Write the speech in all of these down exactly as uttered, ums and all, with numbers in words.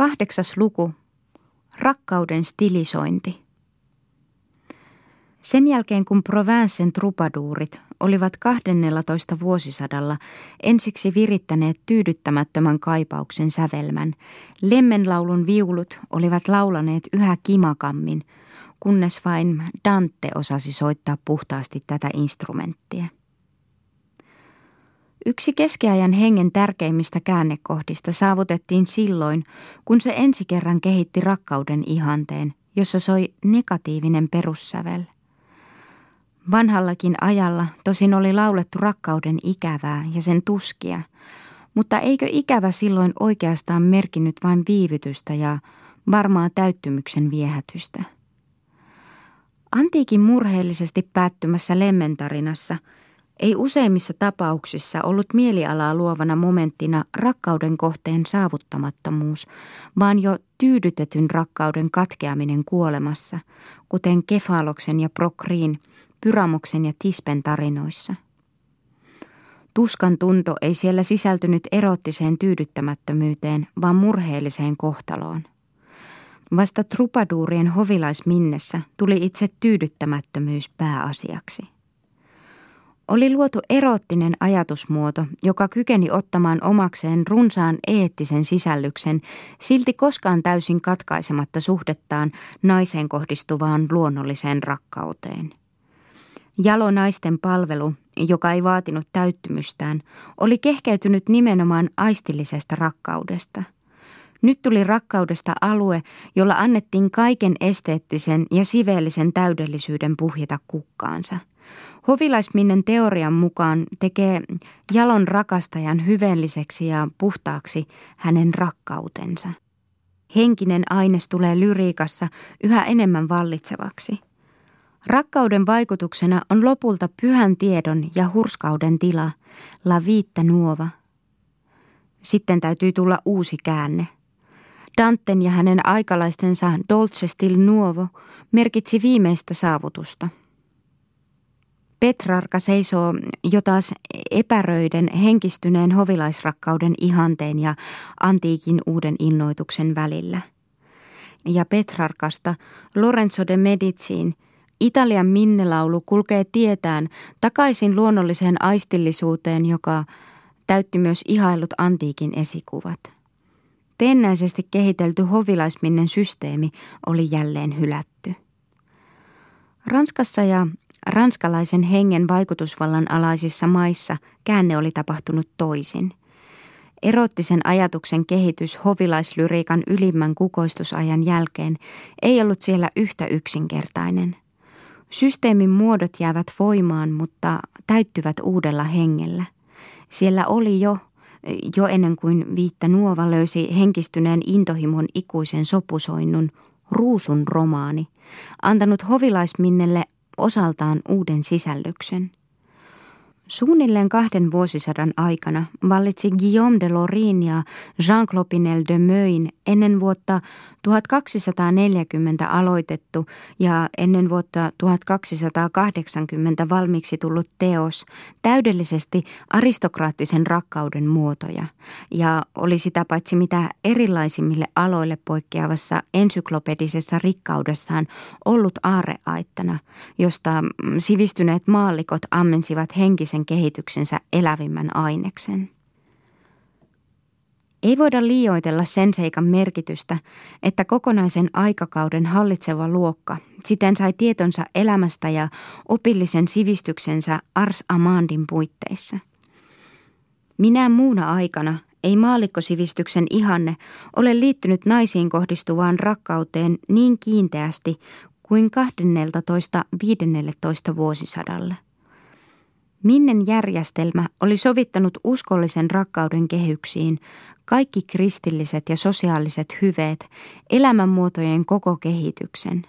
Kahdeksas luku. Rakkauden stilisointi. Sen jälkeen kun Provensen trupaduurit olivat kahdennellatoista vuosisadalla ensiksi virittäneet tyydyttämättömän kaipauksen sävelmän, lemmenlaulun viulut olivat laulaneet yhä kimakammin, kunnes vain Dante osasi soittaa puhtaasti tätä instrumenttia. Yksi keskiajan hengen tärkeimmistä käännekohdista saavutettiin silloin, kun se ensi kerran kehitti rakkauden ihanteen, jossa soi negatiivinen perussävel. Vanhallakin ajalla tosin oli laulettu rakkauden ikävää ja sen tuskia, mutta eikö ikävä silloin oikeastaan merkinnyt vain viivytystä ja varmaa täyttymyksen viehätystä? Antiikin murheellisesti päättymässä lemmentarinassa ei useimmissa tapauksissa ollut mielialaa luovana momenttina rakkauden kohteen saavuttamattomuus, vaan jo tyydytetyn rakkauden katkeaminen kuolemassa, kuten Kefaloksen ja Prokriin, Pyramoksen ja Tispen tarinoissa. Tuskan tunto ei siellä sisältynyt erottiseen tyydyttämättömyyteen, vaan murheelliseen kohtaloon. Vasta trupaduurien hovilaisminnessä tuli itse tyydyttämättömyys pääasiaksi. Oli luotu eroottinen ajatusmuoto, joka kykeni ottamaan omakseen runsaan eettisen sisällyksen, silti koskaan täysin katkaisematta suhdettaan naiseen kohdistuvaan luonnolliseen rakkauteen. Jalo naisten palvelu, joka ei vaatinut täyttymystään, oli kehkeytynyt nimenomaan aistillisesta rakkaudesta. Nyt tuli rakkaudesta alue, jolla annettiin kaiken esteettisen ja siveellisen täydellisyyden puhjeta kukkaansa. Hovilaisminnen teorian mukaan tekee jalon rakastajan hyveelliseksi ja puhtaaksi hänen rakkautensa. Henkinen aines tulee lyriikassa yhä enemmän vallitsevaksi. Rakkauden vaikutuksena on lopulta pyhän tiedon ja hurskauden tila, la viitta nuova. Sitten täytyy tulla uusi käänne. Danten ja hänen aikalaistensa dolce stil nuovo merkitsi viimeistä saavutusta. Petrarka seisoo jo taas epäröiden henkistyneen hovilaisrakkauden ihanteen ja antiikin uuden innoituksen välillä. Ja Petrarkasta Lorenzo de' Mediciin Italian minnelaulu kulkee tietään takaisin luonnolliseen aistillisuuteen, joka täytti myös ihailut antiikin esikuvat. Teennäisesti kehitelty hovilaisminnen systeemi oli jälleen hylätty. Ranskassa ja ranskalaisen hengen vaikutusvallan alaisissa maissa käänne oli tapahtunut toisin. Eroottisen ajatuksen kehitys hovilaislyriikan ylimmän kukoistusajan jälkeen ei ollut siellä yhtä yksinkertainen. Systeemin muodot jäävät voimaan, mutta täyttyvät uudella hengellä. Siellä oli jo, jo ennen kuin Viitta Nuova löysi henkistyneen intohimon ikuisen sopusoinnun, Ruusun romaani, antanut hovilaisminnelle osaltaan uuden sisällyksen. Suunnilleen kahden vuosisadan aikana vallitsi Guillaume de Lorrisin ja Jean Clopinel de Meun ennen vuotta tuhatkaksisataaneljäkymmentä aloitettu ja ennen vuotta tuhatkaksisataakahdeksankymmentä valmiiksi tullut teos täydellisesti aristokraattisen rakkauden muotoja ja oli sitä paitsi mitä erilaisimmille aloille poikkeavassa ensyklopedisessa rikkaudessaan ollut aarreaittana, josta sivistyneet maallikot ammensivat henkisen kehityksensä elävimmän aineksen. Ei voida liioitella sen seikan merkitystä, että kokonaisen aikakauden hallitseva luokka siten sai tietonsa elämästä ja opillisen sivistyksensä Ars Amandin puitteissa. Minä muuna aikana ei maallikkosivistyksen ihanne ole liittynyt naisiin kohdistuvaan rakkauteen niin kiinteästi kuin kahdennellatoista viidennelletoista vuosisadalle. Minnen järjestelmä oli sovittanut uskollisen rakkauden kehyksiin kaikki kristilliset ja sosiaaliset hyveet, elämänmuotojen koko kehityksen.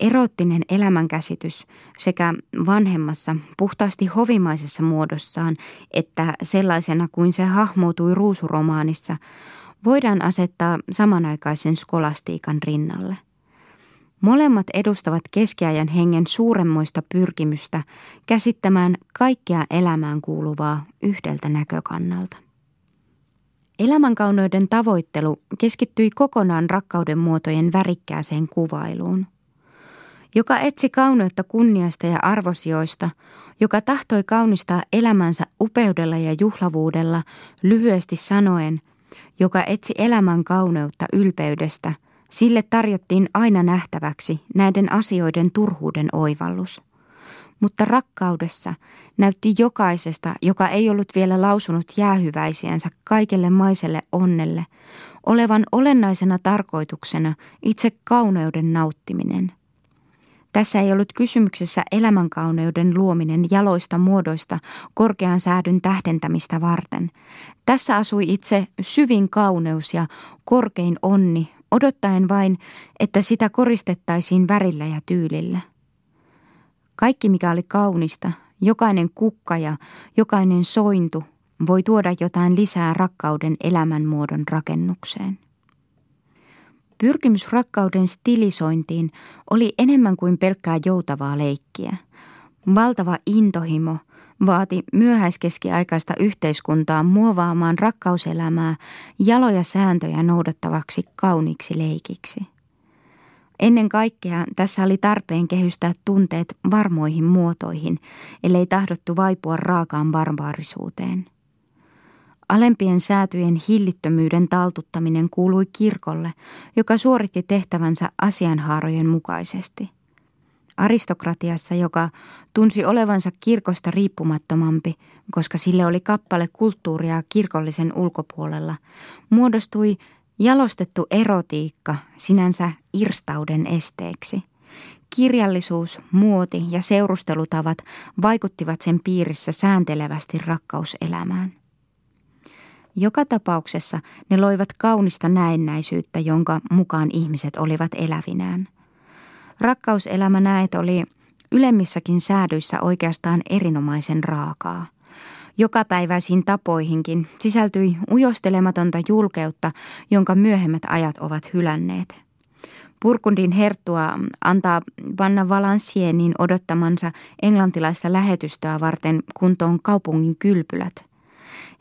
Eroottinen elämänkäsitys sekä vanhemmassa, puhtaasti hovimaisessa muodossaan, että sellaisena kuin se hahmoutui Ruusuromaanissa, voidaan asettaa samanaikaisen skolastiikan rinnalle. Molemmat edustavat keskiajan hengen suuremmoista pyrkimystä käsittämään kaikkea elämään kuuluvaa yhdeltä näkökannalta. Elämänkauneuden tavoittelu keskittyi kokonaan rakkauden muotojen värikkääseen kuvailuun. Joka etsi kauneutta kunniasta ja arvosijoista, joka tahtoi kaunistaa elämänsä upeudella ja juhlavuudella, lyhyesti sanoen, joka etsi elämän kauneutta ylpeydestä, sille tarjottiin aina nähtäväksi näiden asioiden turhuuden oivallus. Mutta rakkaudessa näytti jokaisesta, joka ei ollut vielä lausunut jäähyväisiänsä kaikelle maiselle onnelle, olevan olennaisena tarkoituksena itse kauneuden nauttiminen. Tässä ei ollut kysymyksessä elämänkauneuden luominen jaloista muodoista korkean säädyn tähdentämistä varten. Tässä asui itse syvin kauneus ja korkein onni, odottaen vain, että sitä koristettaisiin värillä ja tyylillä. Kaikki, mikä oli kaunista, jokainen kukka ja jokainen sointu, voi tuoda jotain lisää rakkauden elämänmuodon rakennukseen. Pyrkimys rakkauden stilisointiin oli enemmän kuin pelkkää joutavaa leikkiä. Valtava intohimo vaati myöhäiskeskiaikaista yhteiskuntaa muovaamaan rakkauselämää jaloja sääntöjä noudattavaksi kauniiksi leikiksi. Ennen kaikkea tässä oli tarpeen kehystää tunteet varmoihin muotoihin, ellei tahdottu vaipua raakaan barbaarisuuteen. Alempien säätyjen hillittömyyden taltuttaminen kuului kirkolle, joka suoritti tehtävänsä asianhaarojen mukaisesti. Aristokratiassa, joka tunsi olevansa kirkosta riippumattomampi, koska sille oli kappale kulttuuria kirkollisen ulkopuolella, muodostui jalostettu erotiikka sinänsä irstauden esteeksi. Kirjallisuus, muoti ja seurustelutavat vaikuttivat sen piirissä sääntelevästi rakkauselämään. Joka tapauksessa ne loivat kaunista näennäisyyttä, jonka mukaan ihmiset olivat elävinään. Rakkauselämä näet oli ylemmissäkin säädyissä oikeastaan erinomaisen raakaa. Jokapäiväisiin tapoihinkin sisältyi ujostelematonta julkeutta, jonka myöhemmät ajat ovat hylänneet. Burgundin herttua antaa panna Valencienin odottamansa englantilaista lähetystöä varten kuntoon kaupungin kylpylät.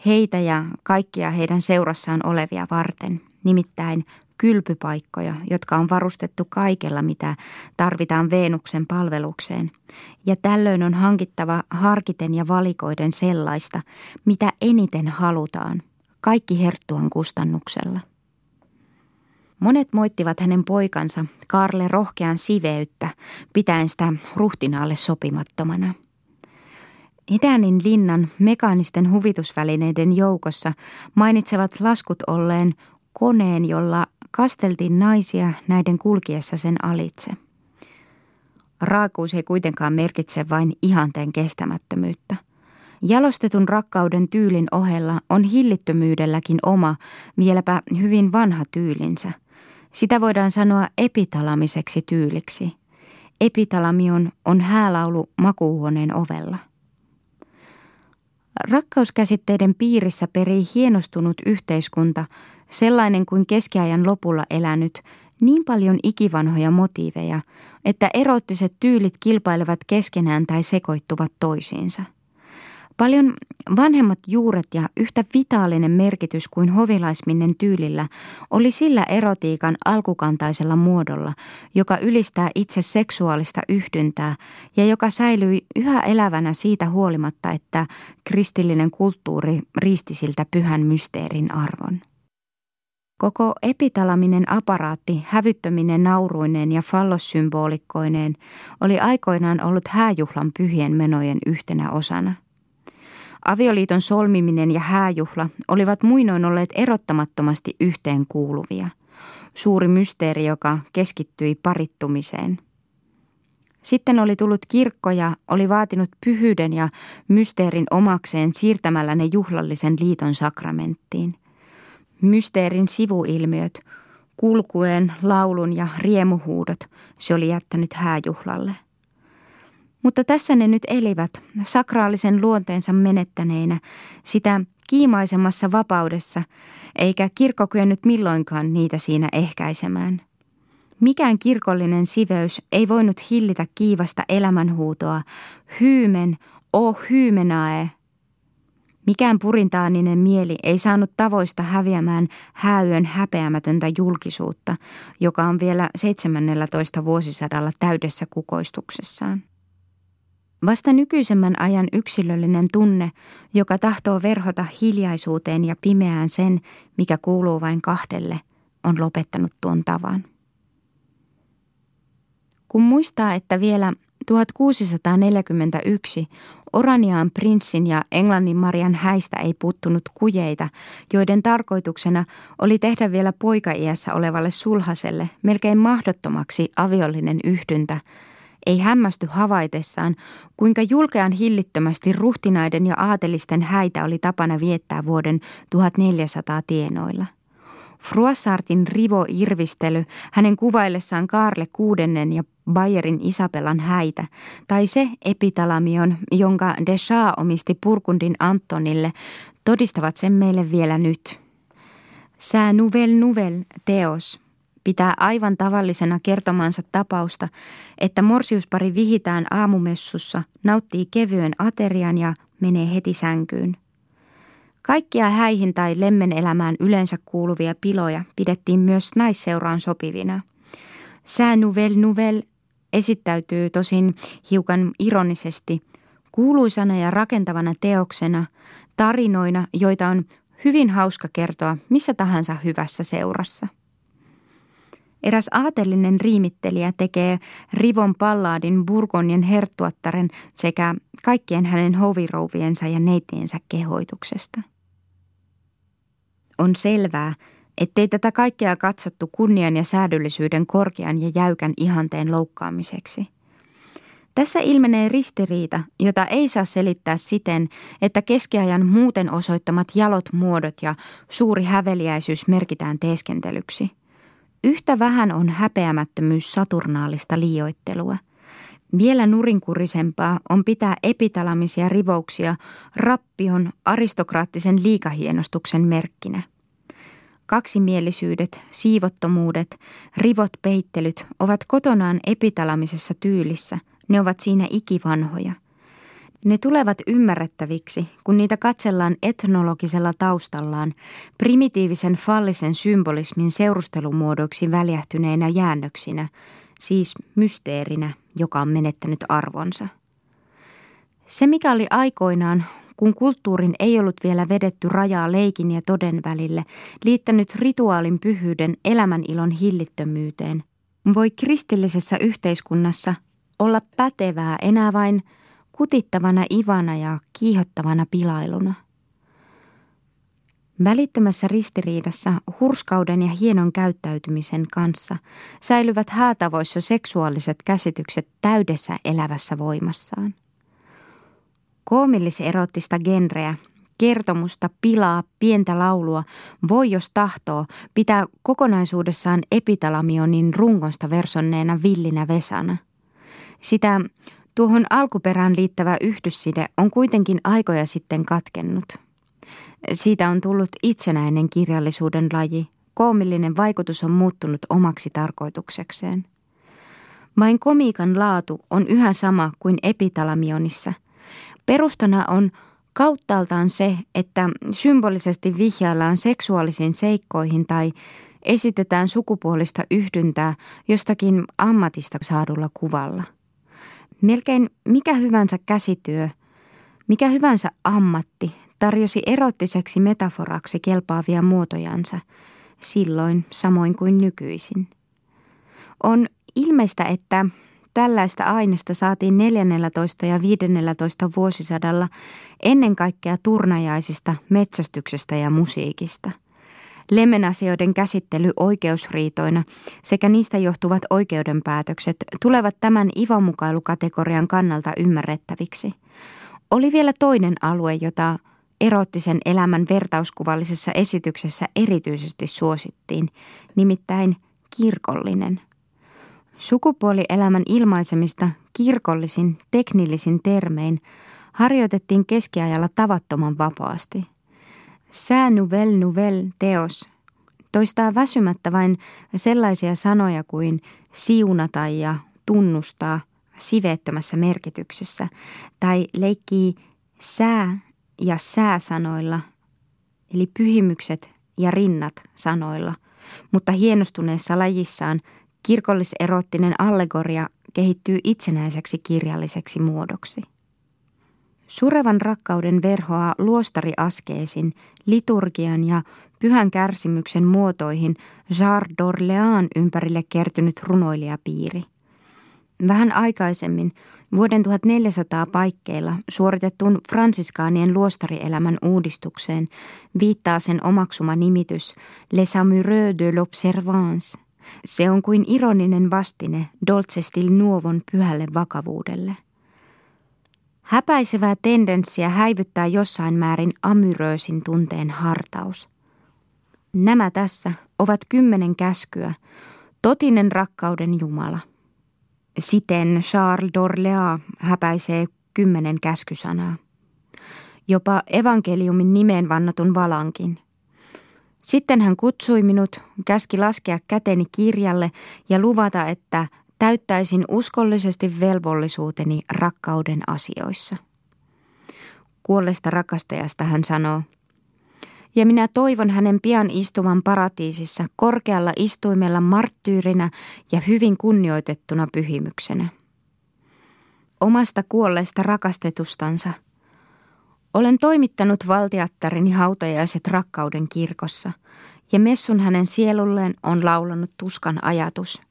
Heitä ja kaikkia heidän seurassaan olevia varten, nimittäin kylpypaikkoja, jotka on varustettu kaikella, mitä tarvitaan Veenuksen palvelukseen. Ja tällöin on hankittava harkiten ja valikoiden sellaista, mitä eniten halutaan, kaikki herttuan kustannuksella. Monet moittivat hänen poikansa Karle rohkean siveyttä, pitäen sitä ruhtinaalle sopimattomana. Edänin linnan mekaanisten huvitusvälineiden joukossa mainitsevat laskut olleen koneen, jolla kasteltiin naisia näiden kulkiessa sen alitse. Raakuus ei kuitenkaan merkitse vain ihanteen kestämättömyyttä. Jalostetun rakkauden tyylin ohella on hillittömyydelläkin oma, vieläpä hyvin vanha tyylinsä. Sitä voidaan sanoa epitalamiseksi tyyliksi. Epitalamion on häälaulu makuuhuoneen ovella. Rakkauskäsitteiden piirissä perii hienostunut yhteiskunta, sellainen kuin keskiajan lopulla elänyt, niin paljon ikivanhoja motiiveja, että eroottiset tyylit kilpailevat keskenään tai sekoittuvat toisiinsa. Paljon vanhemmat juuret ja yhtä vitaalinen merkitys kuin hovilaisminen tyylillä oli sillä erotiikan alkukantaisella muodolla, joka ylistää itse seksuaalista yhdyntää ja joka säilyi yhä elävänä siitä huolimatta, että kristillinen kulttuuri riisti siltä pyhän mysteerin arvon. Koko epitalaminen aparaatti hävyttöminen nauruineen ja fallossymbolikkoineen oli aikoinaan ollut hääjuhlan pyhien menojen yhtenä osana. Avioliiton solmiminen ja hääjuhla olivat muinoin olleet erottamattomasti yhteenkuuluvia. Suuri mysteeri, joka keskittyi parittumiseen. Sitten oli tullut kirkko ja oli vaatinut pyhyyden ja mysteerin omakseen siirtämällä ne juhlallisen liiton sakramenttiin. Mysteerin sivuilmiöt, kulkueen, laulun ja riemuhuudot se oli jättänyt hääjuhlalle. Mutta tässä ne nyt elivät, sakraalisen luonteensa menettäneinä, sitä kiimaisemmassa vapaudessa, eikä kirkko kyennyt milloinkaan niitä siinä ehkäisemään. Mikään kirkollinen siveys ei voinut hillitä kiivasta elämänhuutoa, hyymen, o hyymenae. Mikään purintaaninen mieli ei saanut tavoista häviämään hääyön häpeämätöntä julkisuutta, joka on vielä seitsemännellätoista vuosisadalla täydessä kukoistuksessaan. Vasta nykyisemmän ajan yksilöllinen tunne, joka tahtoo verhota hiljaisuuteen ja pimeään sen, mikä kuuluu vain kahdelle, on lopettanut tuon tavan. Kun muistaa, että vielä tuhatkuusisataaneljäkymmentäyksi Oraniaan prinssin ja Englannin Marian häistä ei puuttunut kujeita, joiden tarkoituksena oli tehdä vielä poikaiässä olevalle sulhaselle melkein mahdottomaksi aviollinen yhdyntä, ei hämmästy havaitessaan, kuinka julkean hillittömästi ruhtinaiden ja aatelisten häitä oli tapana viettää vuoden tuhatneljäsataa tienoilla. Froissartin rivo-irvistely hänen kuvaillessaan Karle kuudennen ja Bayerin Isabellan häitä, tai se epitalamion, jonka Deshaa omisti Burgundin Antonille, todistavat sen meille vielä nyt. Sää nuvel nuvel -teos pitää aivan tavallisena kertomansa tapausta, että morsiuspari vihitään aamumessussa, nauttii kevyen aterian ja menee heti sänkyyn. Kaikkia häihin tai lemmenelämään yleensä kuuluvia piloja pidettiin myös naisseuraan sopivina. Sää nuvel nuvel esittäytyy tosin hiukan ironisesti kuuluisana ja rakentavana teoksena, tarinoina, joita on hyvin hauska kertoa missä tahansa hyvässä seurassa. Eräs aatelinen riimittelijä tekee rivon palladin Burgundin herttuattaren sekä kaikkien hänen hovirouviensa ja neitiensä kehoituksesta. On selvää, ettei tätä kaikkea katsottu kunnian ja säädöllisyyden korkean ja jäykän ihanteen loukkaamiseksi. Tässä ilmenee ristiriita, jota ei saa selittää siten, että keskiajan muuten osoittamat jalot muodot ja suuri häveliäisyys merkitään teeskentelyksi. Yhtä vähän on häpeämättömyys saturnaalista liioittelua. Vielä nurinkurisempaa on pitää epitalamisia rivouksia rappion aristokraattisen liikahienostuksen merkkinä. Kaksimielisyydet, siivottomuudet, rivot peittelyt ovat kotonaan epitalamisessa tyylissä. Ne ovat siinä ikivanhoja. Ne tulevat ymmärrettäviksi, kun niitä katsellaan etnologisella taustallaan, primitiivisen fallisen symbolismin seurustelumuodoiksi väljähtyneinä jäännöksinä, siis mysteerinä, joka on menettänyt arvonsa. Se, mikä oli aikoinaan, kun kulttuurin ei ollut vielä vedetty rajaa leikin ja toden välille, liittänyt rituaalin pyhyyden elämänilon hillittömyyteen, voi kristillisessä yhteiskunnassa olla pätevää enää vain kutittavana ivana ja kiihottavana pilailuna. Välittömässä ristiriidassa hurskauden ja hienon käyttäytymisen kanssa säilyvät häätavoissa seksuaaliset käsitykset täydessä elävässä voimassaan. Koomillis-eroottista genreä, kertomusta, pilaa, pientä laulua voi, jos tahtoo, pitää kokonaisuudessaan epitalamionin rungosta versonneena villinä vesana. Sitä tuohon alkuperään liittävä yhdysside on kuitenkin aikoja sitten katkennut. Siitä on tullut itsenäinen kirjallisuuden laji. Koomillinen vaikutus on muuttunut omaksi tarkoituksekseen. Vain komiikan laatu on yhä sama kuin epitalamionissa. Perustana on kauttaaltaan se, että symbolisesti vihjaillaan seksuaalisiin seikkoihin tai esitetään sukupuolista yhdyntää jostakin ammatista saadulla kuvalla. Melkein mikä hyvänsä käsityö, mikä hyvänsä ammatti tarjosi erottiseksi metaforaksi kelpaavia muotojansa, silloin samoin kuin nykyisin. On ilmeistä, että tällaista aineesta saatiin neljännellätoista ja viidennellätoista vuosisadalla ennen kaikkea turnajaisista, metsästyksestä ja musiikista. Lemmenasioiden käsittely oikeusriitoina sekä niistä johtuvat oikeudenpäätökset tulevat tämän ivamukailukategorian kannalta ymmärrettäviksi. Oli vielä toinen alue, jota eroottisen elämän vertauskuvallisessa esityksessä erityisesti suosittiin, nimittäin kirkollinen. Sukupuolielämän ilmaisemista kirkollisin, teknillisin termein harjoitettiin keskiajalla tavattoman vapaasti. Sää nuvel nuvel -teos toistaa väsymättä vain sellaisia sanoja kuin siunata ja tunnustaa siveettömässä merkityksessä, tai leikkii sää ja sääsanoilla, eli pyhimykset ja rinnat sanoilla, mutta hienostuneessa lajissaan kirkolliseroottinen allegoria kehittyy itsenäiseksi kirjalliseksi muodoksi. Surevan rakkauden verhoaa luostariaskeesin, liturgian ja pyhän kärsimyksen muotoihin Charles d'Orléans ympärille kertynyt runoilijapiiri. Vähän aikaisemmin, vuoden tuhatneljäsataa paikkeilla suoritettuun fransiskaanien luostarielämän uudistukseen viittaa sen omaksuma nimitys Les amoureux de l'observance. Se on kuin ironinen vastine Dolce stil nuovon pyhälle vakavuudelle. Häpäisevää tendenssiä häivyttää jossain määrin amyröösin tunteen hartaus. Nämä tässä ovat kymmenen käskyä, totinen rakkauden Jumala. Siten Charles d'Orléans häpäisee kymmenen käskysanaa, jopa evankeliumin nimeen vannotun valankin. Sitten hän kutsui minut, käski laskea käteni kirjalle ja luvata, että täyttäisin uskollisesti velvollisuuteni rakkauden asioissa. Kuolleesta rakastajasta hän sanoo, ja minä toivon hänen pian istuvan paratiisissa korkealla istuimella marttyyrinä ja hyvin kunnioitettuna pyhimyksenä. Omasta kuolleesta rakastetustansa. Olen toimittanut valtiattarini hautajaiset rakkauden kirkossa, ja messun hänen sielulleen on laulanut tuskan ajatus.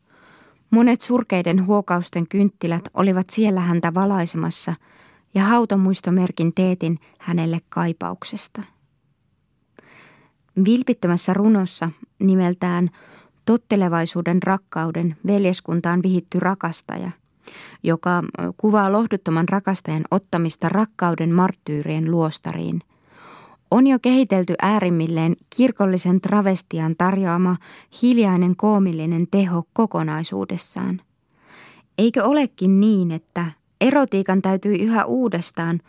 Monet surkeiden huokausten kynttilät olivat siellä häntä valaisemassa, ja hautamuistomerkin teetin hänelle kaipauksesta. Vilpittömässä runossa nimeltään Tottelevaisuuden rakkauden veljeskuntaan vihitty rakastaja, joka kuvaa lohduttoman rakastajan ottamista rakkauden marttyyrien luostariin, on jo kehitelty äärimmilleen kirkollisen travestian tarjoama hiljainen koomillinen teho kokonaisuudessaan. Eikö olekin niin, että erotiikan täytyy yhä uudestaan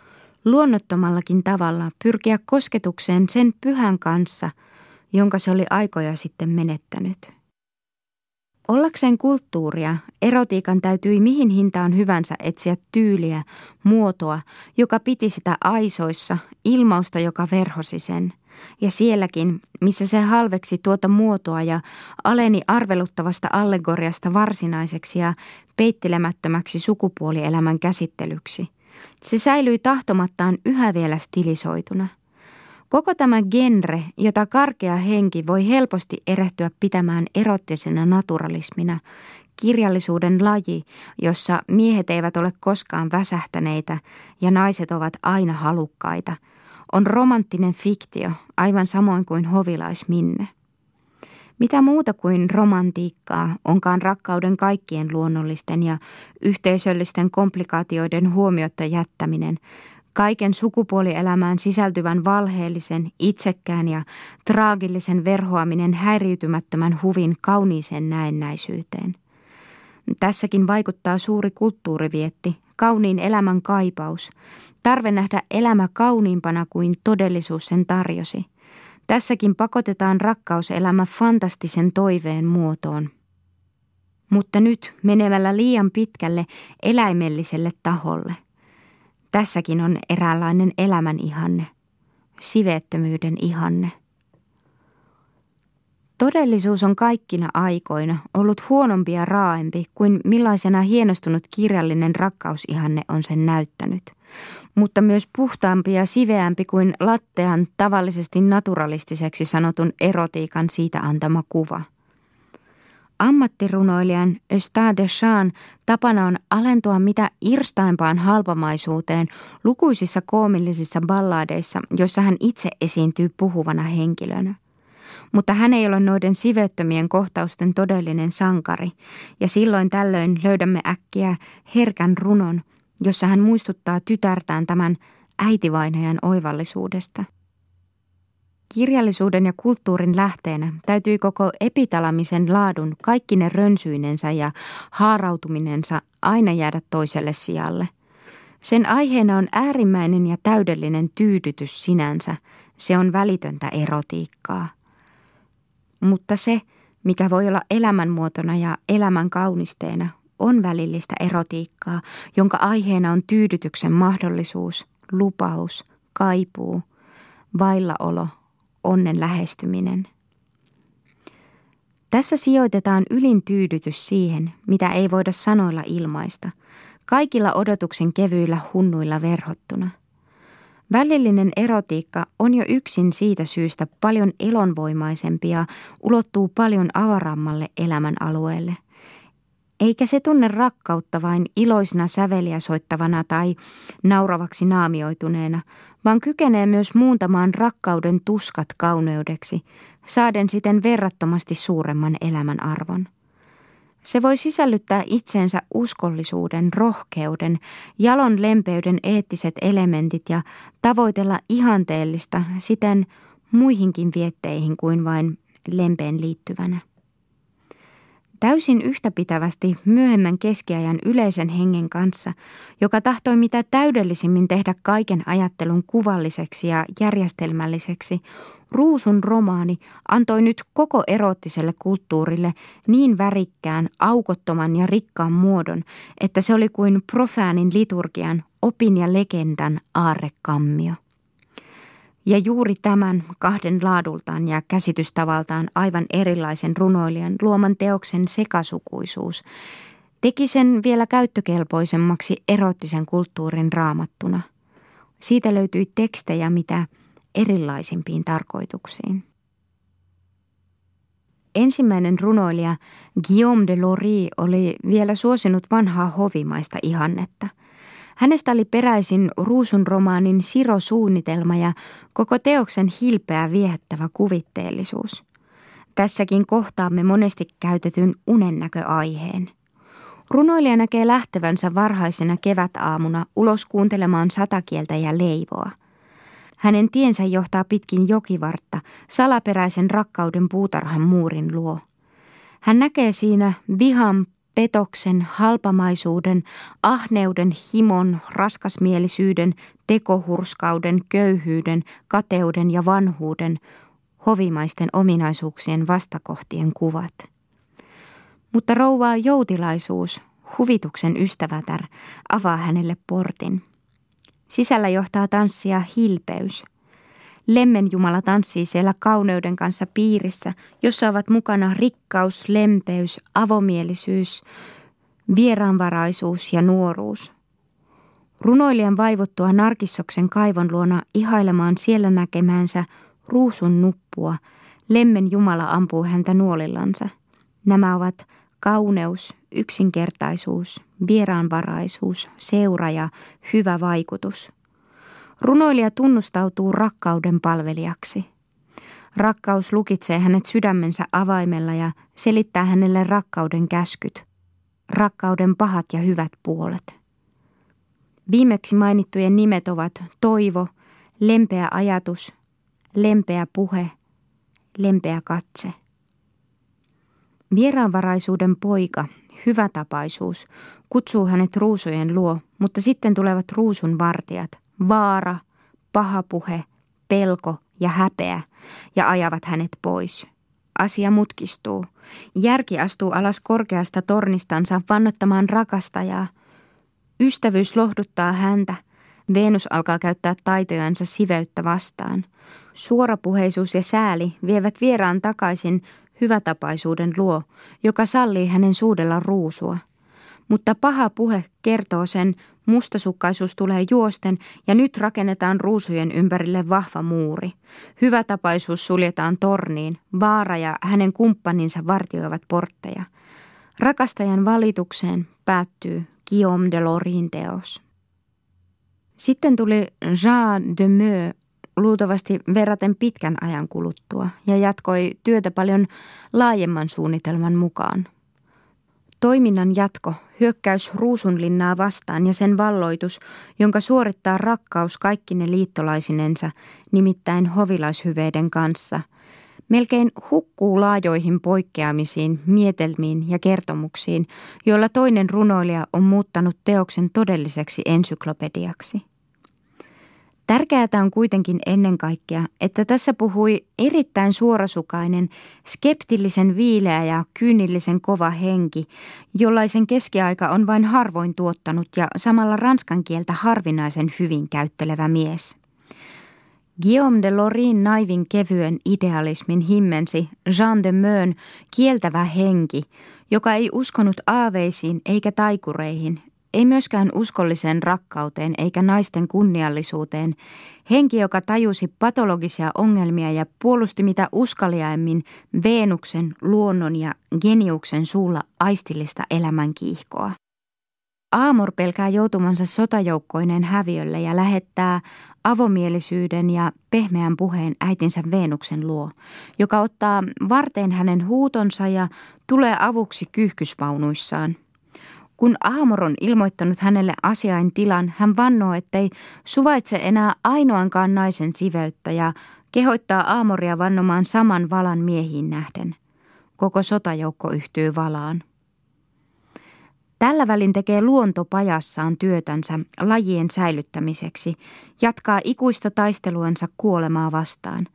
luonnottomallakin tavalla pyrkiä kosketukseen sen pyhän kanssa, jonka se oli aikoja sitten menettänyt? Ollakseen kulttuuria, erotiikan täytyi mihin hintaan hyvänsä etsiä tyyliä, muotoa, joka piti sitä aisoissa, ilmausta, joka verhosi sen. Ja sielläkin, missä se halveksi tuota muotoa ja aleni arveluttavasta allegoriasta varsinaiseksi ja peittelemättömäksi sukupuolielämän käsittelyksi, se säilyi tahtomattaan yhä vielä stilisoituna. Koko tämä genre, jota karkea henki voi helposti erehtyä pitämään erottisena naturalismina, kirjallisuuden laji, jossa miehet eivät ole koskaan väsähtäneitä ja naiset ovat aina halukkaita, on romanttinen fiktio, aivan samoin kuin hovilaisminne. Mitä muuta kuin romantiikkaa onkaan rakkauden kaikkien luonnollisten ja yhteisöllisten komplikaatioiden huomiotta jättäminen, kaiken sukupuolielämään sisältyvän valheellisen, itsekkään ja traagillisen verhoaminen häiriytymättömän huvin kauniiseen näennäisyyteen. Tässäkin vaikuttaa suuri kulttuurivietti, kauniin elämän kaipaus, tarve nähdä elämä kauniimpana kuin todellisuus sen tarjosi. Tässäkin pakotetaan rakkauselämä fantastisen toiveen muotoon. Mutta nyt menemällä liian pitkälle eläimelliselle taholle. Tässäkin on eräänlainen elämän ihanne, siveettömyyden ihanne. Todellisuus on kaikkina aikoina ollut huonompi ja raaempi kuin millaisena hienostunut kirjallinen rakkausihanne on sen näyttänyt, mutta myös puhtaampi ja siveämpi kuin lattean tavallisesti naturalistiseksi sanotun erotiikan siitä antama kuva. Ammattirunoilijan Eustache Deschamps tapana on alentua mitä irstaimpaan halpamaisuuteen lukuisissa koomillisissa balladeissa, joissa hän itse esiintyy puhuvana henkilönä. Mutta hän ei ole noiden sivettömien kohtausten todellinen sankari, ja silloin tällöin löydämme äkkiä herkän runon, jossa hän muistuttaa tytärtään tämän äitivainajan oivallisuudesta. Kirjallisuuden ja kulttuurin lähteenä täytyy koko epitalamisen laadun kaikkine rönsyinensä ja haarautuminensa aina jäädä toiselle sijalle. Sen aiheena on äärimmäinen ja täydellinen tyydytys sinänsä, se on välitöntä erotiikkaa. Mutta se, mikä voi olla elämänmuotona ja elämän kaunisteena, on välillistä erotiikkaa, jonka aiheena on tyydytyksen mahdollisuus, lupaus, kaipuu, vaillaolo, onnen lähestyminen. Tässä sijoitetaan ylin tyydytys siihen, mitä ei voida sanoilla ilmaista, kaikilla odotuksen kevyillä hunnuilla verhottuna. Välillinen erotiikka on jo yksin siitä syystä paljon elonvoimaisempi ja ulottuu paljon avarammalle elämän alueelle. Eikä se tunne rakkautta vain iloisena säveliä soittavana tai nauravaksi naamioituneena, vaan kykenee myös muuntamaan rakkauden tuskat kauneudeksi, saaden siten verrattomasti suuremman elämän arvon. Se voi sisällyttää itseensä uskollisuuden, rohkeuden, jalon lempeyden eettiset elementit ja tavoitella ihanteellista siten muihinkin vietteihin kuin vain lempeen liittyvänä. Täysin yhtäpitävästi myöhemmän keskiajan yleisen hengen kanssa, joka tahtoi mitä täydellisimmin tehdä kaiken ajattelun kuvalliseksi ja järjestelmälliseksi, Ruusun romaani antoi nyt koko eroottiselle kulttuurille niin värikkään, aukottoman ja rikkaan muodon, että se oli kuin profaanin liturgian, opin ja legendan aarrekammio. Ja juuri tämän kahden laadultaan ja käsitystavaltaan aivan erilaisen runoilijan luoman teoksen sekasukuisuus teki sen vielä käyttökelpoisemmaksi eroottisen kulttuurin raamattuna. Siitä löytyi tekstejä mitä erilaisimpiin tarkoituksiin. Ensimmäinen runoilija Guillaume de Lorris oli vielä suosinut vanhaa hovimaista ihannetta. Hänestä oli peräisin Ruusun romaanin sirosuunnitelma ja koko teoksen hilpeä viehättävä kuvitteellisuus. Tässäkin kohtaamme monesti käytetyn unennäköaiheen. Runoilija näkee lähtevänsä varhaisena kevätaamuna ulos kuuntelemaan satakieltä ja leivoa. Hänen tiensä johtaa pitkin jokivartta salaperäisen rakkauden puutarhan muurin luo. Hän näkee siinä vihan, petoksen, halpamaisuuden, ahneuden, himon, raskasmielisyyden, tekohurskauden, köyhyyden, kateuden ja vanhuuden, hovimaisten ominaisuuksien vastakohtien kuvat. Mutta rouvaa joutilaisuus, huvituksen ystävätär, avaa hänelle portin. Sisällä johtaa tanssia hilpeys. Lemmenjumala tanssii siellä kauneuden kanssa piirissä, jossa ovat mukana rikkaus, lempeys, avomielisyys, vieraanvaraisuus ja nuoruus. Runoilijan vaivuttua Narkissoksen kaivon luona ihailemaan siellä näkemäänsä ruusun nuppua, lemmenjumala ampuu häntä nuolillansa. Nämä ovat kauneus, yksinkertaisuus, vieraanvaraisuus, seura ja hyvä vaikutus. Runoilija tunnustautuu rakkauden palvelijaksi. Rakkaus lukitsee hänet sydämensä avaimella ja selittää hänelle rakkauden käskyt, rakkauden pahat ja hyvät puolet. Viimeksi mainittujen nimet ovat toivo, lempeä ajatus, lempeä puhe, lempeä katse. Vieraanvaraisuuden poika, hyvätapaisuus, kutsuu hänet ruusujen luo, mutta sitten tulevat ruusun vartijat. Vaara, paha puhe, pelko ja häpeä ja ajavat hänet pois. Asia mutkistuu. Järki astuu alas korkeasta tornistansa vannottamaan rakastajaa. Ystävyys lohduttaa häntä. Venus alkaa käyttää taitojansa siveyttä vastaan. Suorapuheisuus ja sääli vievät vieraan takaisin hyvätapaisuuden luo, joka sallii hänen suudella ruusua. Mutta paha puhe kertoo sen, mustasukkaisuus tulee juosten ja nyt rakennetaan ruusujen ympärille vahva muuri. Hyvätapaisuus suljetaan torniin, vaara ja hänen kumppaninsa vartioivat portteja. Rakastajan valitukseen päättyy Guillaume de Lorrisin teos. Sitten tuli Jean de Montreuil luultavasti verraten pitkän ajan kuluttua ja jatkoi työtä paljon laajemman suunnitelman mukaan. Toiminnan jatko, hyökkäys Ruusunlinnaa vastaan ja sen valloitus, jonka suorittaa rakkaus kaikkine liittolaisinensa, nimittäin hovilaishyveiden kanssa, melkein hukkuu laajoihin poikkeamisiin, mietelmiin ja kertomuksiin, joilla toinen runoilija on muuttanut teoksen todelliseksi ensyklopediaksi. Tärkeää on kuitenkin ennen kaikkea, että tässä puhui erittäin suorasukainen, skeptillisen viileä ja kyynillisen kova henki, jollaisen keskiaika on vain harvoin tuottanut ja samalla ranskan kieltä harvinaisen hyvin käyttelevä mies. Guillaume de Lorrisin naivin kevyen idealismin himmensi Jean de Meun kieltävä henki, joka ei uskonut aaveisiin eikä taikureihin, ei myöskään uskolliseen rakkauteen eikä naisten kunniallisuuteen. Henki, joka tajusi patologisia ongelmia ja puolusti mitä uskaliaimmin Veenuksen, luonnon ja geniuksen suulla aistillista elämänkiihkoa. Aamor pelkää joutumansa sotajoukkoineen häviölle ja lähettää avomielisyyden ja pehmeän puheen äitinsä Veenuksen luo, joka ottaa varteen hänen huutonsa ja tulee avuksi kyyhkysvaunuissaan. Kun Aamor on ilmoittanut hänelle asiain tilan, hän vannoo, ettei suvaitse enää ainoankaan naisen siveyttä ja kehoittaa Aamoria vannomaan saman valan miehiin nähden. Koko sotajoukko yhtyy valaan. Tällä välin tekee luonto pajassaan työtänsä lajien säilyttämiseksi, jatkaa ikuista taisteluansa kuolemaa vastaan.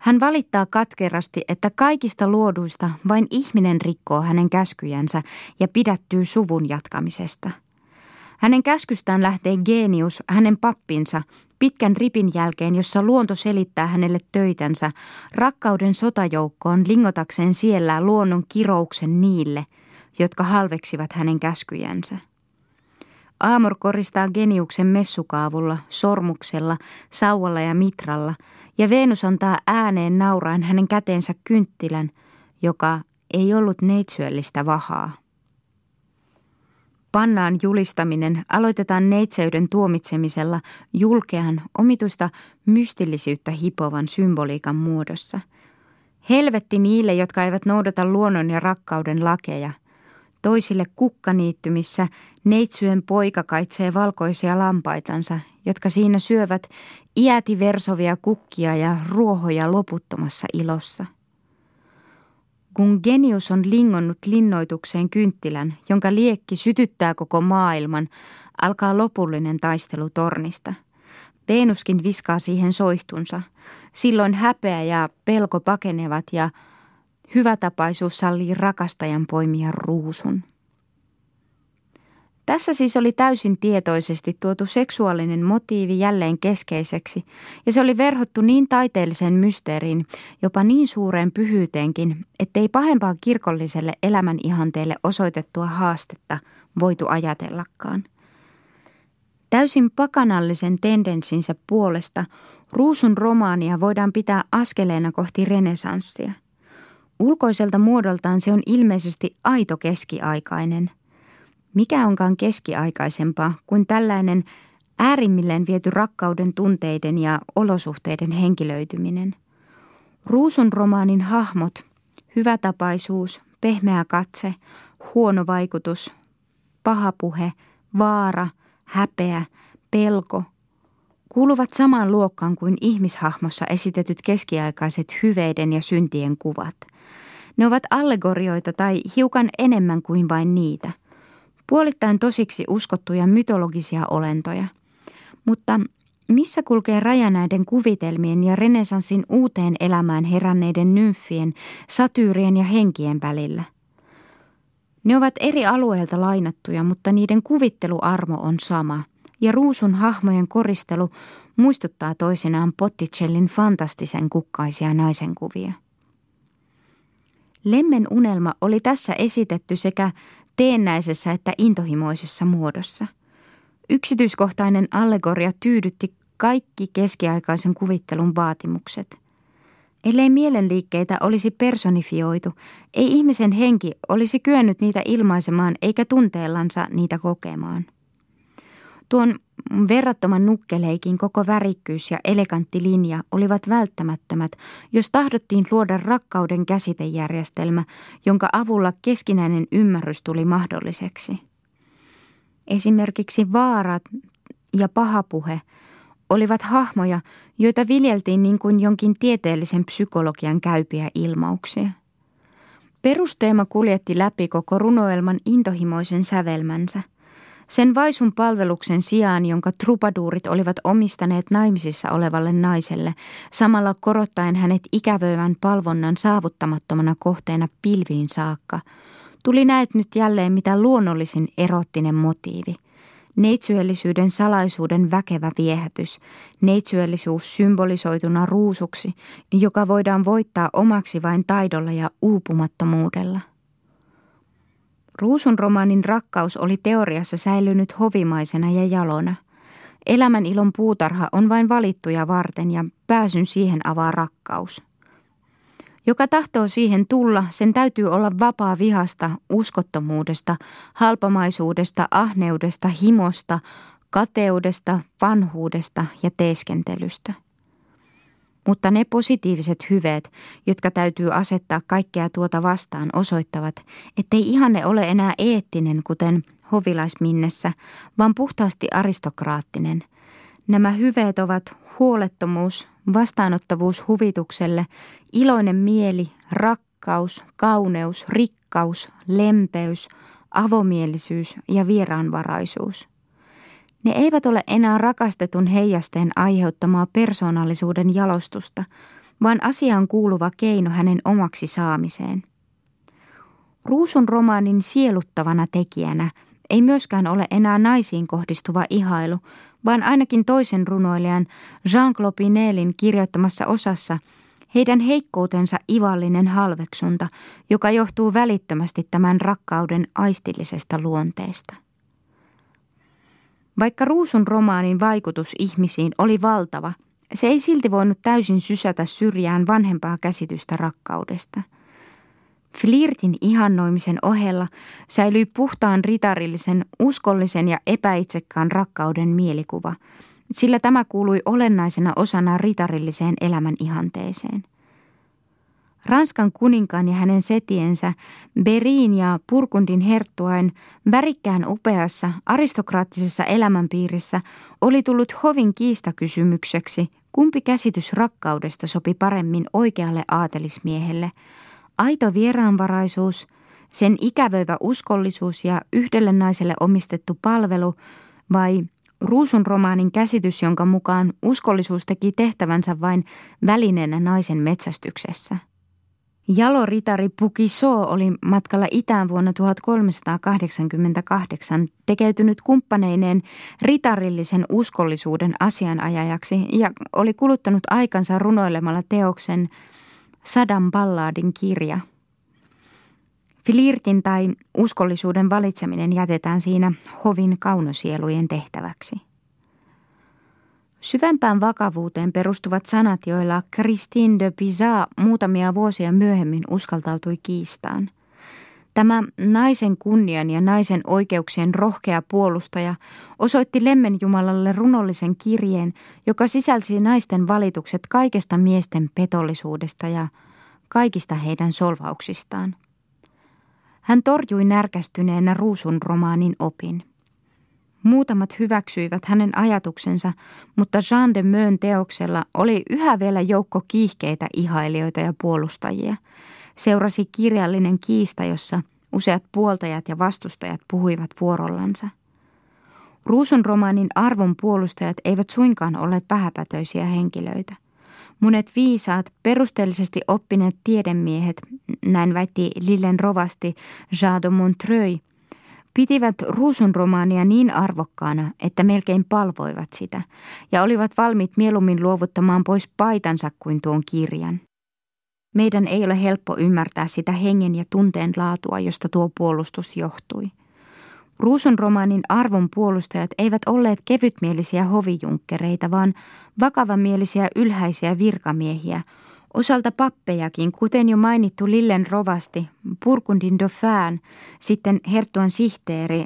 Hän valittaa katkerasti, että kaikista luoduista vain ihminen rikkoo hänen käskyjänsä ja pidättyy suvun jatkamisesta. Hänen käskystään lähtee genius, hänen pappinsa, pitkän ripin jälkeen, jossa luonto selittää hänelle töitänsä, rakkauden sotajoukkoon lingotakseen siellä luonnon kirouksen niille, jotka halveksivat hänen käskyjänsä. Aamor koristaa geniuksen messukaavulla, sormuksella, sauvalla ja mitralla, ja Venus antaa ääneen nauraen hänen käteensä kynttilän, joka ei ollut neitsyöllistä vahaa. Pannaan julistaminen aloitetaan neitseyden tuomitsemisella julkean, omituista mystillisyyttä hipovan symboliikan muodossa. Helvetti niille, jotka eivät noudata luonnon ja rakkauden lakeja. Toisille kukkaniittymissä neitsyen poika kaitsee valkoisia lampaitansa, jotka siinä syövät iäti versovia kukkia ja ruohoja loputtomassa ilossa. Kun genius on lingonnut linnoitukseen kynttilän, jonka liekki sytyttää koko maailman, alkaa lopullinen taistelu tornista. Venuskin viskaa siihen soihtunsa. Silloin häpeä ja pelko pakenevat ja hyvätapaisuus sallii rakastajan poimia ruusun. Tässä siis oli täysin tietoisesti tuotu seksuaalinen motiivi jälleen keskeiseksi, ja se oli verhottu niin taiteelliseen mysteeriin, jopa niin suureen pyhyyteenkin, ettei pahempaa kirkolliselle elämän ihanteelle osoitettua haastetta voitu ajatellakaan. Täysin pakanallisen tendenssinsä puolesta Ruusun romaania voidaan pitää askeleena kohti renesanssia. Ulkoiselta muodoltaan se on ilmeisesti aito keskiaikainen. Mikä onkaan keskiaikaisempaa kuin tällainen äärimmilleen viety rakkauden tunteiden ja olosuhteiden henkilöityminen. Ruusun romaanin hahmot, hyvätapaisuus, pehmeä katse, huono vaikutus, paha puhe, vaara, häpeä, pelko kuuluvat samaan luokkaan kuin ihmishahmossa esitetyt keskiaikaiset hyveiden ja syntien kuvat. Ne ovat allegorioita tai hiukan enemmän kuin vain niitä. Puolittain tosiksi uskottuja mytologisia olentoja. Mutta missä kulkee raja näiden kuvitelmien ja renesanssin uuteen elämään heränneiden nymfien, satyyrien ja henkien välillä? Ne ovat eri alueelta lainattuja, mutta niiden kuvitteluarmo on sama. Ja Ruusun hahmojen koristelu muistuttaa toisinaan Botticellin fantastisen kukkaisia naisenkuvia. Lemmen unelma oli tässä esitetty sekä teennäisessä että intohimoisessa muodossa. Yksityiskohtainen allegoria tyydytti kaikki keskiaikaisen kuvittelun vaatimukset. Ellei mielenliikkeitä olisi personifioitu, ei ihmisen henki olisi kyennyt niitä ilmaisemaan eikä tunteellansa niitä kokemaan. Tuon verrattoman nukkeleikin koko värikkyys ja elegantti linja olivat välttämättömät, jos tahdottiin luoda rakkauden käsitejärjestelmä, jonka avulla keskinäinen ymmärrys tuli mahdolliseksi. Esimerkiksi vaarat ja pahapuhe olivat hahmoja, joita viljeltiin niin kuin jonkin tieteellisen psykologian käypiä ilmauksia. Perusteema kuljetti läpi koko runoelman intohimoisen sävelmänsä. Sen vaisun palveluksen sijaan, jonka trupaduurit olivat omistaneet naimisissa olevalle naiselle, samalla korottaen hänet ikävöivän palvonnan saavuttamattomana kohteena pilviin saakka, tuli näet nyt jälleen mitä luonnollisin erottinen motiivi. Neitsyellisyyden salaisuuden väkevä viehätys, neitsyellisyys symbolisoituna ruusuksi, joka voidaan voittaa omaksi vain taidolla ja uupumattomuudella. Ruusun romaanin rakkaus oli teoriassa säilynyt hovimaisena ja jalona. Elämän ilon puutarha on vain valittuja varten ja pääsyn siihen avaa rakkaus. Joka tahtoo siihen tulla, sen täytyy olla vapaa vihasta, uskottomuudesta, halpamaisuudesta, ahneudesta, himosta, kateudesta, vanhuudesta ja teeskentelystä. Mutta ne positiiviset hyveet, jotka täytyy asettaa kaikkea tuota vastaan, osoittavat, ettei ihanne ole enää eettinen, kuten hovilaisminnessä, vaan puhtaasti aristokraattinen. Nämä hyveet ovat huolettomuus, vastaanottavuus huvitukselle, iloinen mieli, rakkaus, kauneus, rikkaus, lempeys, avomielisyys ja vieraanvaraisuus. Ne eivät ole enää rakastetun heijasteen aiheuttamaa persoonallisuuden jalostusta, vaan asiaan kuuluva keino hänen omaksi saamiseen. Ruusun romaanin sieluttavana tekijänä ei myöskään ole enää naisiin kohdistuva ihailu, vaan ainakin toisen runoilijan Jean Clopinelin kirjoittamassa osassa heidän heikkoutensa ivallinen halveksunta, joka johtuu välittömästi tämän rakkauden aistillisesta luonteesta. Vaikka Ruusun romaanin vaikutus ihmisiin oli valtava, se ei silti voinut täysin sysätä syrjään vanhempaa käsitystä rakkaudesta. Flirtin ihannoimisen ohella säilyi puhtaan ritarillisen, uskollisen ja epäitsekkaan rakkauden mielikuva, sillä tämä kuului olennaisena osana ritarilliseen elämän ihanteeseen. Ranskan kuninkaan ja hänen setiensä Beriin ja Burgundin herttuain värikkään upeassa aristokraattisessa elämänpiirissä oli tullut hovin kiistakysymykseksi, kumpi käsitys rakkaudesta sopi paremmin oikealle aatelismiehelle – aito vieraanvaraisuus, sen ikävöivä uskollisuus ja yhdelle naiselle omistettu palvelu vai Ruusun romaanin käsitys, jonka mukaan uskollisuus teki tehtävänsä vain välineenä naisen metsästyksessä. Jaloritari Boucicaut oli matkalla itään vuonna tuhatkolmesataakahdeksankymmentäkahdeksan tekeytynyt kumppaneineen ritarillisen uskollisuuden asianajajaksi ja oli kuluttanut aikansa runoilemalla teoksen Sadan balladin kirja. Flirtin tai uskollisuuden valitseminen jätetään siinä hovin kaunosielujen tehtäväksi. Syvempään vakavuuteen perustuvat sanat, joilla Christine de Pizan muutamia vuosia myöhemmin uskaltautui kiistaan. Tämä naisen kunnian ja naisen oikeuksien rohkea puolustaja osoitti Lemmenjumalalle runollisen kirjeen, joka sisälsi naisten valitukset kaikesta miesten petollisuudesta ja kaikista heidän solvauksistaan. Hän torjui närkästyneenä Ruusun romaanin opin. Muutamat hyväksyivät hänen ajatuksensa, mutta Jean de Meun teoksella oli yhä vielä joukko kiihkeitä ihailijoita ja puolustajia. Seurasi kirjallinen kiista, jossa useat puoltajat ja vastustajat puhuivat vuorollansa. Ruusun romaanin arvon puolustajat eivät suinkaan olleet vähäpätöisiä henkilöitä. Monet viisaat, perusteellisesti oppineet tiedemiehet, näin väitti Lillen rovasti Jean de Montreuil, pitivät Ruusun romaania niin arvokkaana, että melkein palvoivat sitä ja olivat valmiit mieluummin luovuttamaan pois paitansa kuin tuon kirjan. Meidän ei ole helppo ymmärtää sitä hengen ja tunteen laatua, josta tuo puolustus johtui. Ruusun romaanin arvon puolustajat eivät olleet kevytmielisiä hovijunkkereita, vaan vakavamielisiä ylhäisiä virkamiehiä, osalta pappejakin, kuten jo mainittu Lillen rovasti, Burgundin Dauphin, sitten herttuan sihteeri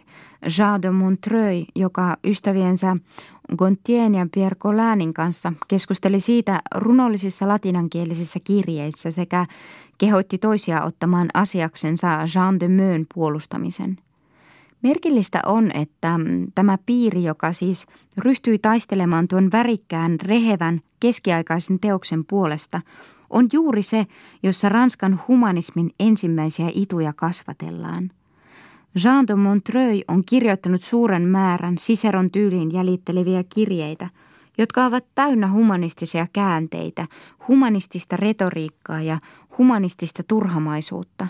Jean de Montreuil, joka ystäviensä Gontien ja Pierre Colin kanssa keskusteli siitä runollisissa latinankielisissä kirjeissä sekä kehoitti toisia ottamaan asiaksensa Jean de Meun puolustamisen. Merkillistä on, että tämä piiri, joka siis ryhtyi taistelemaan tuon värikkään, rehevän, keskiaikaisen teoksen puolesta, on juuri se, jossa Ranskan humanismin ensimmäisiä ituja kasvatellaan. Jean de Montreuil on kirjoittanut suuren määrän Ciceron tyyliin jäljitteleviä kirjeitä, jotka ovat täynnä humanistisia käänteitä, humanistista retoriikkaa ja humanistista turhamaisuutta.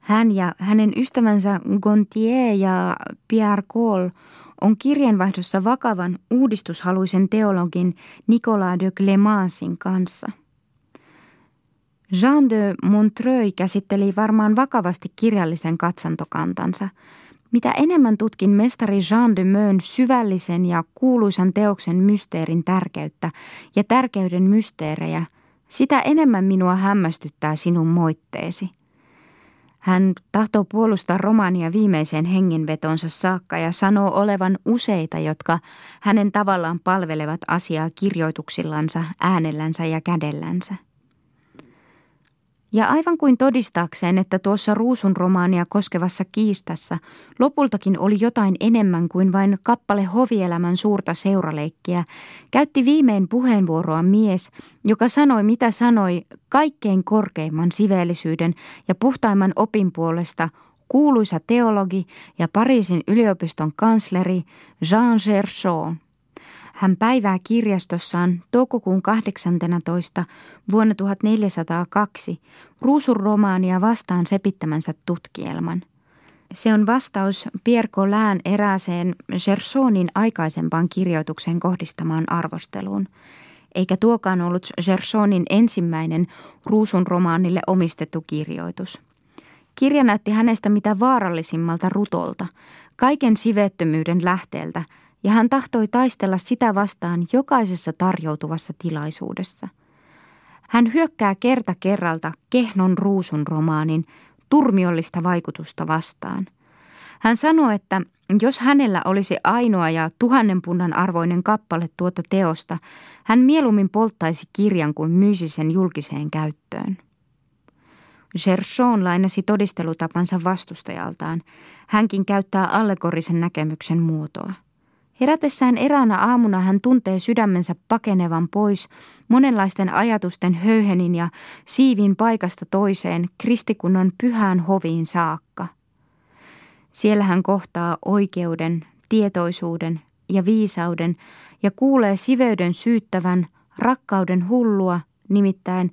Hän ja hänen ystävänsä Gontier ja Pierre Col on kirjeenvaihdossa vakavan uudistushaluisen teologin Nicolas de Clemansin kanssa. Jean de Montreuil käsitteli varmaan vakavasti kirjallisen katsantokantansa. Mitä enemmän tutkin mestari Jean de Meun syvällisen ja kuuluisan teoksen mysteerin tärkeyttä ja tärkeyden mysteerejä, sitä enemmän minua hämmästyttää sinun moitteesi. Hän tahtoo puolustaa romaania viimeiseen hengenvetonsa saakka ja sanoo olevan useita, jotka hänen tavallaan palvelevat asiaa kirjoituksillansa, äänellänsä ja kädellänsä. Ja aivan kuin todistaakseen, että tuossa Ruusun romaania koskevassa kiistassa lopultakin oli jotain enemmän kuin vain kappale hovielämän suurta seuraleikkiä, käytti viimein puheenvuoroa mies, joka sanoi mitä sanoi kaikkein korkeimman siveellisyyden ja puhtaimman opin puolesta kuuluisa teologi ja Pariisin yliopiston kansleri Jean Gerson. Hän päivää kirjastossaan toukokuun kahdeksannentoista vuonna tuhatneljäsataakaksi Ruusun romaania vastaan sepittämänsä tutkielman. Se on vastaus Pierre Colin erääseen Gersonin aikaisempaan kirjoitukseen kohdistamaan arvosteluun. Eikä tuokaan ollut Gersonin ensimmäinen Ruusun romaanille omistettu kirjoitus. Kirja näytti hänestä mitä vaarallisimmalta rutolta, kaiken siveettömyyden lähteeltä, ja hän tahtoi taistella sitä vastaan jokaisessa tarjoutuvassa tilaisuudessa. Hän hyökkää kerta kerralta kehnon Ruusun romaanin turmiollista vaikutusta vastaan. Hän sanoi, että jos hänellä olisi ainoa ja tuhannen punnan arvoinen kappale tuota teosta, hän mieluummin polttaisi kirjan kuin myisi sen julkiseen käyttöön. Gerson lainasi todistelutapansa vastustajaltaan. Hänkin käyttää allegorisen näkemyksen muotoa. Herätessään eräänä aamuna hän tuntee sydämensä pakenevan pois monenlaisten ajatusten höyhenin ja siivin paikasta toiseen kristikunnan pyhään hoviin saakka. Siellä hän kohtaa oikeuden, tietoisuuden ja viisauden ja kuulee siveyden syyttävän rakkauden hullua, nimittäin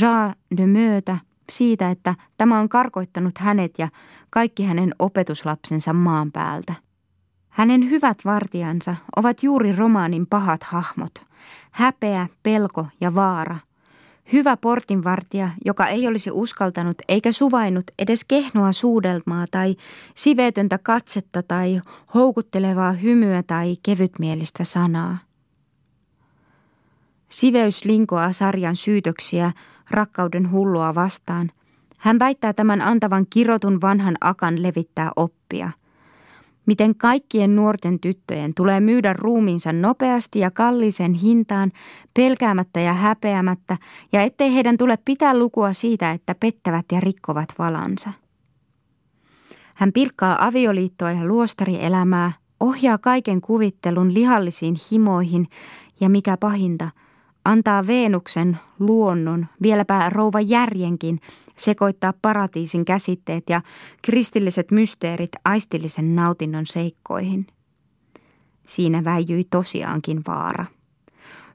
Jean de Meuntä, siitä, että tämä on karkoittanut hänet ja kaikki hänen opetuslapsensa maan päältä. Hänen hyvät vartijansa ovat juuri romaanin pahat hahmot, häpeä, pelko ja vaara. Hyvä portinvartija, joka ei olisi uskaltanut eikä suvainnut edes kehnoa suudelmaa tai siveetöntä katsetta tai houkuttelevaa hymyä tai kevytmielistä sanaa. Siveys linkoaa sarjan syytöksiä rakkauden hullua vastaan. Hän väittää tämän antavan kirotun vanhan akan levittää oppia. Miten kaikkien nuorten tyttöjen tulee myydä ruumiinsa nopeasti ja kalliiseen hintaan, pelkäämättä ja häpeämättä, ja ettei heidän tule pitää lukua siitä, että pettävät ja rikkovat valansa. Hän pilkkaa avioliittoa ja luostarielämää, ohjaa kaiken kuvittelun lihallisiin himoihin ja mikä pahinta, antaa Veenuksen, luonnon, vieläpä rouva järjenkin, sekoittaa paratiisin käsitteet ja kristilliset mysteerit aistillisen nautinnon seikkoihin. Siinä väijyi tosiaankin vaara.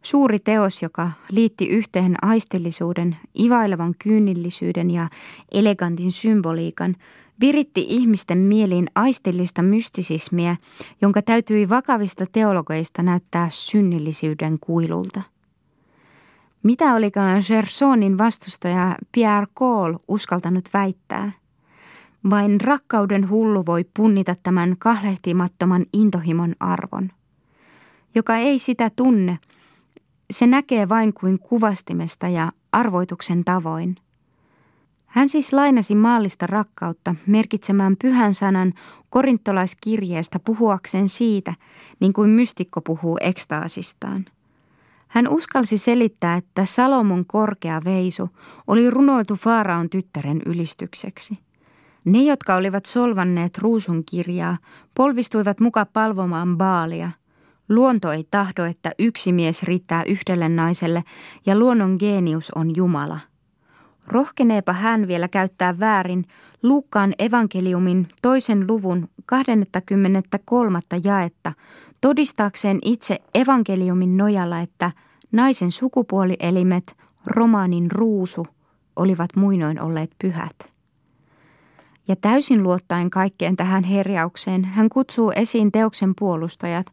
Suuri teos, joka liitti yhteen aistillisuuden, ivailevan kyynillisyyden ja elegantin symboliikan, viritti ihmisten mieliin aistillista mystisismiä, jonka täytyi vakavista teologeista näyttää synnillisyyden kuilulta. Mitä olikaan Gersonin vastustaja Pierre Col uskaltanut väittää? Vain rakkauden hullu voi punnita tämän kahlehtimattoman intohimon arvon. Joka ei sitä tunne, se näkee vain kuin kuvastimesta ja arvoituksen tavoin. Hän siis lainasi maallista rakkautta merkitsemään pyhän sanan korintolaiskirjeestä puhuakseen siitä, niin kuin mystikko puhuu ekstaasistaan. Hän uskalsi selittää, että Salomon korkea veisu oli runoiltu Faaraon tyttären ylistykseksi. Ne, jotka olivat solvanneet Ruusun kirjaa, polvistuivat muka palvomaan Baalia. Luonto ei tahdo, että yksi mies riittää yhdelle naiselle ja luonnon geenius on Jumala. Rohkeneepa hän vielä käyttää väärin Luukkaan evankeliumin toisen luvun kaksikymmentäkolme jaetta todistaakseen itse evankeliumin nojalla, että naisen sukupuolielimet, romaanin ruusu, olivat muinoin olleet pyhät. ja täysin luottaen kaikkeen tähän herjaukseen hän kutsuu esiin teoksen puolustajat,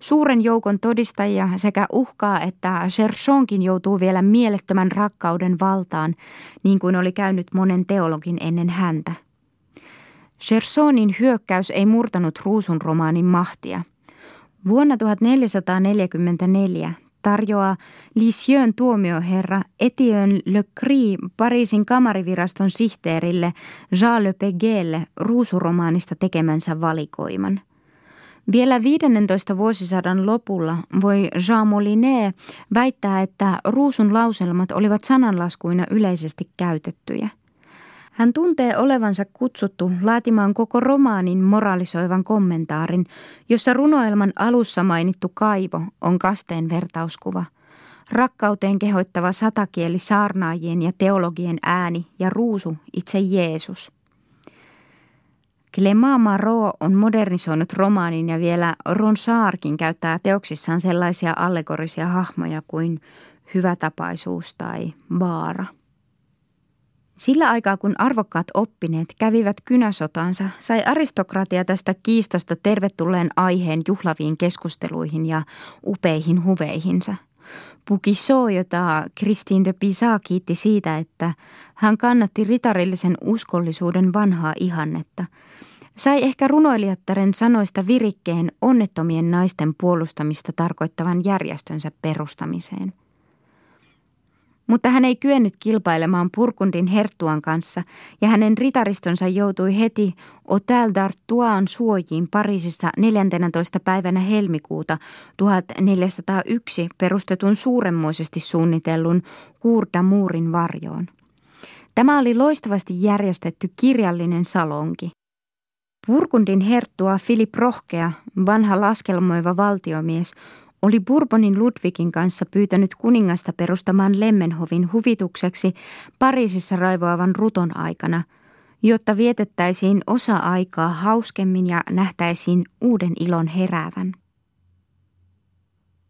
suuren joukon todistajia sekä uhkaa, että Gersonkin joutuu vielä mielettömän rakkauden valtaan, niin kuin oli käynyt monen teologin ennen häntä. Gersonin hyökkäys ei murtanut Ruusun romaanin mahtia. Vuonna tuhatneljäsataaneljäkymmentäneljä tarjoaa Lisieux'n tuomioherra Étienne Le Cri Pariisin kamariviraston sihteerille Jean Le Péguyle ruusuromaanista tekemänsä valikoiman. Vielä viidennentoista vuosisadan lopulla voi Jean Molinet väittää, että ruusun lauselmat olivat sananlaskuina yleisesti käytettyjä. Hän tuntee olevansa kutsuttu laatimaan koko romaanin moralisoivan kommentaarin, jossa runoelman alussa mainittu kaivo on kasteen vertauskuva. Rakkauteen kehoittava satakieli saarnaajien ja teologien ääni ja ruusu itse Jeesus. Clément Marot on modernisoinut romaanin ja vielä Ronsardkin käyttää teoksissaan sellaisia allegorisia hahmoja kuin hyvätapaisuus tai vaara. Sillä aikaa, kun arvokkaat oppineet kävivät kynäsotaansa, sai aristokratia tästä kiistasta tervetulleen aiheen juhlaviin keskusteluihin ja upeihin huveihinsa. Boucicaut, jota Christine de Pizan kiitti siitä, että hän kannatti ritarillisen uskollisuuden vanhaa ihannetta, sai ehkä runoilijattaren sanoista virikkeen onnettomien naisten puolustamista tarkoittavan järjestönsä perustamiseen. Mutta hän ei kyennyt kilpailemaan Burgundin herttuan kanssa ja hänen ritaristonsa joutui heti Hotel d'Artois'n suojiin Pariisissa neljäntenätoista päivänä helmikuuta tuhatneljäsataayksi perustetun suuremmoisesti suunnitellun Cour d'Amourin varjoon. Tämä oli loistavasti järjestetty kirjallinen salonki. Burgundin herttua Filip Rohkea, vanha laskelmoiva valtiomies, oli Bourbonin Ludwigin kanssa pyytänyt kuningasta perustamaan Lemmenhovin huvitukseksi Pariisissa raivoavan ruton aikana, jotta vietettäisiin osa aikaa hauskemmin ja nähtäisiin uuden ilon heräävän.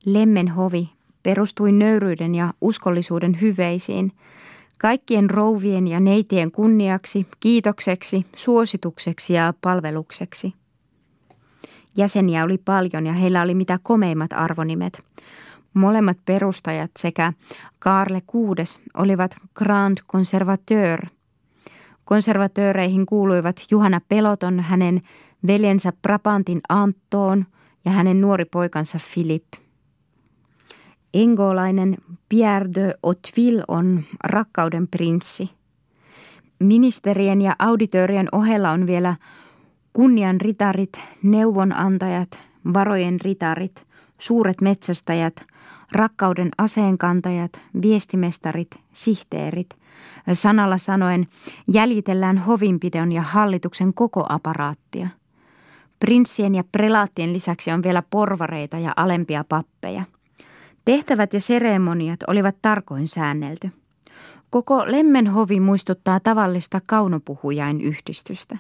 Lemmenhovi perustui nöyryyden ja uskollisuuden hyveisiin, kaikkien rouvien ja neitien kunniaksi, kiitokseksi, suositukseksi ja palvelukseksi. Jäseniä oli paljon ja heillä oli mitä komeimmat arvonimet. Molemmat perustajat sekä Karle kuudes olivat Grand Conservateur. Konservatööreihin kuuluivat Juhana Peloton, hänen veljensä Brabantin Antoon ja hänen nuori poikansa Philip. Engolainen Pierre de Hauteville on rakkauden prinssi. Ministerien ja auditöörien ohella on vielä kunnian ritarit, neuvonantajat, varojen ritarit, suuret metsästäjät, rakkauden aseenkantajat, viestimestarit, sihteerit. Sanalla sanoen jäljitellään hovinpidon ja hallituksen koko aparaattia. Prinssien ja prelaattien lisäksi on vielä porvareita ja alempia pappeja. Tehtävät ja seremoniat olivat tarkoin säännelty. Koko Lemmenhovi muistuttaa tavallista kaunopuhujain yhdistystä.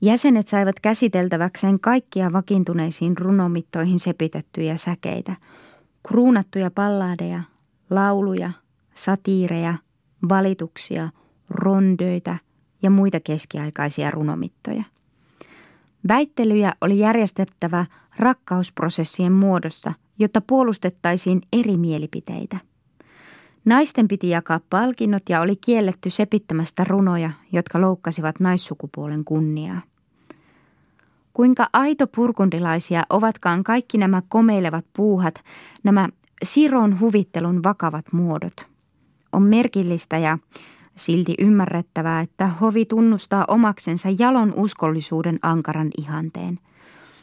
Jäsenet saivat käsiteltäväkseen kaikkia vakiintuneisiin runomittoihin sepitettyjä säkeitä, kruunattuja palladeja, lauluja, satiireja, valituksia, rondöitä ja muita keskiaikaisia runomittoja. Väittelyjä oli järjestettävä rakkausprosessien muodossa, jotta puolustettaisiin eri mielipiteitä. Naisten piti jakaa palkinnot ja oli kielletty sepittämästä runoja, jotka loukkasivat naissukupuolen kunniaa. Kuinka aito burgundilaisia ovatkaan kaikki nämä komeilevat puuhat, nämä Siron huvittelun vakavat muodot. On merkillistä ja silti ymmärrettävää, että hovi tunnustaa omaksensa jalon uskollisuuden ankaran ihanteen.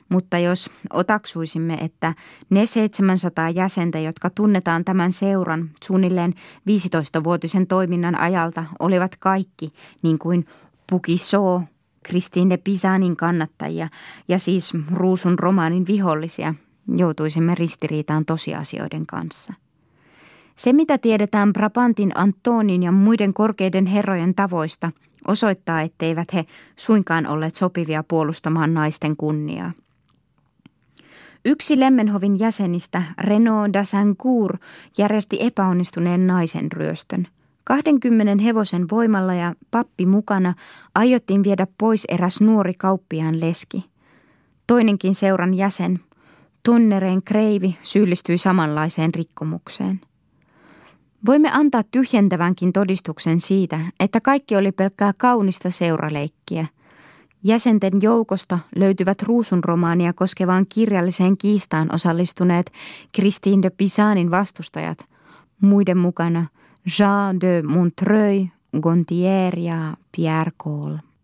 Mutta jos otaksuisimme, että ne seitsemänsataa jäsentä, jotka tunnetaan tämän seuran suunnilleen viisitoistavuotisen toiminnan ajalta, olivat kaikki niin kuin Boucicaut, Christine de Pizanin kannattajia ja siis Ruusun romaanin vihollisia, joutuisimme ristiriitaan tosiasioiden kanssa. Se, mitä tiedetään Brabantin Antonin ja muiden korkeiden herrojen tavoista, osoittaa, etteivät he suinkaan olleet sopivia puolustamaan naisten kunniaa. Yksi Lemmenhovin jäsenistä, Renaud d'Assancourt, järjesti epäonnistuneen naisen ryöstön. kahdenkymmenen hevosen voimalla ja pappi mukana aiottiin viedä pois eräs nuori kauppiaan leski. Toinenkin seuran jäsen, Tonnereen Kreivi, syyllistyi samanlaiseen rikkomukseen. Voimme antaa tyhjentävänkin todistuksen siitä, että kaikki oli pelkkää kaunista seuraleikkiä. Jäsenten joukosta löytyvät Ruusun romaania koskevaan kirjalliseen kiistaan osallistuneet Christine de Pizanin vastustajat, muiden mukana Jean de Montreuil, Gontier ja Pierre Col.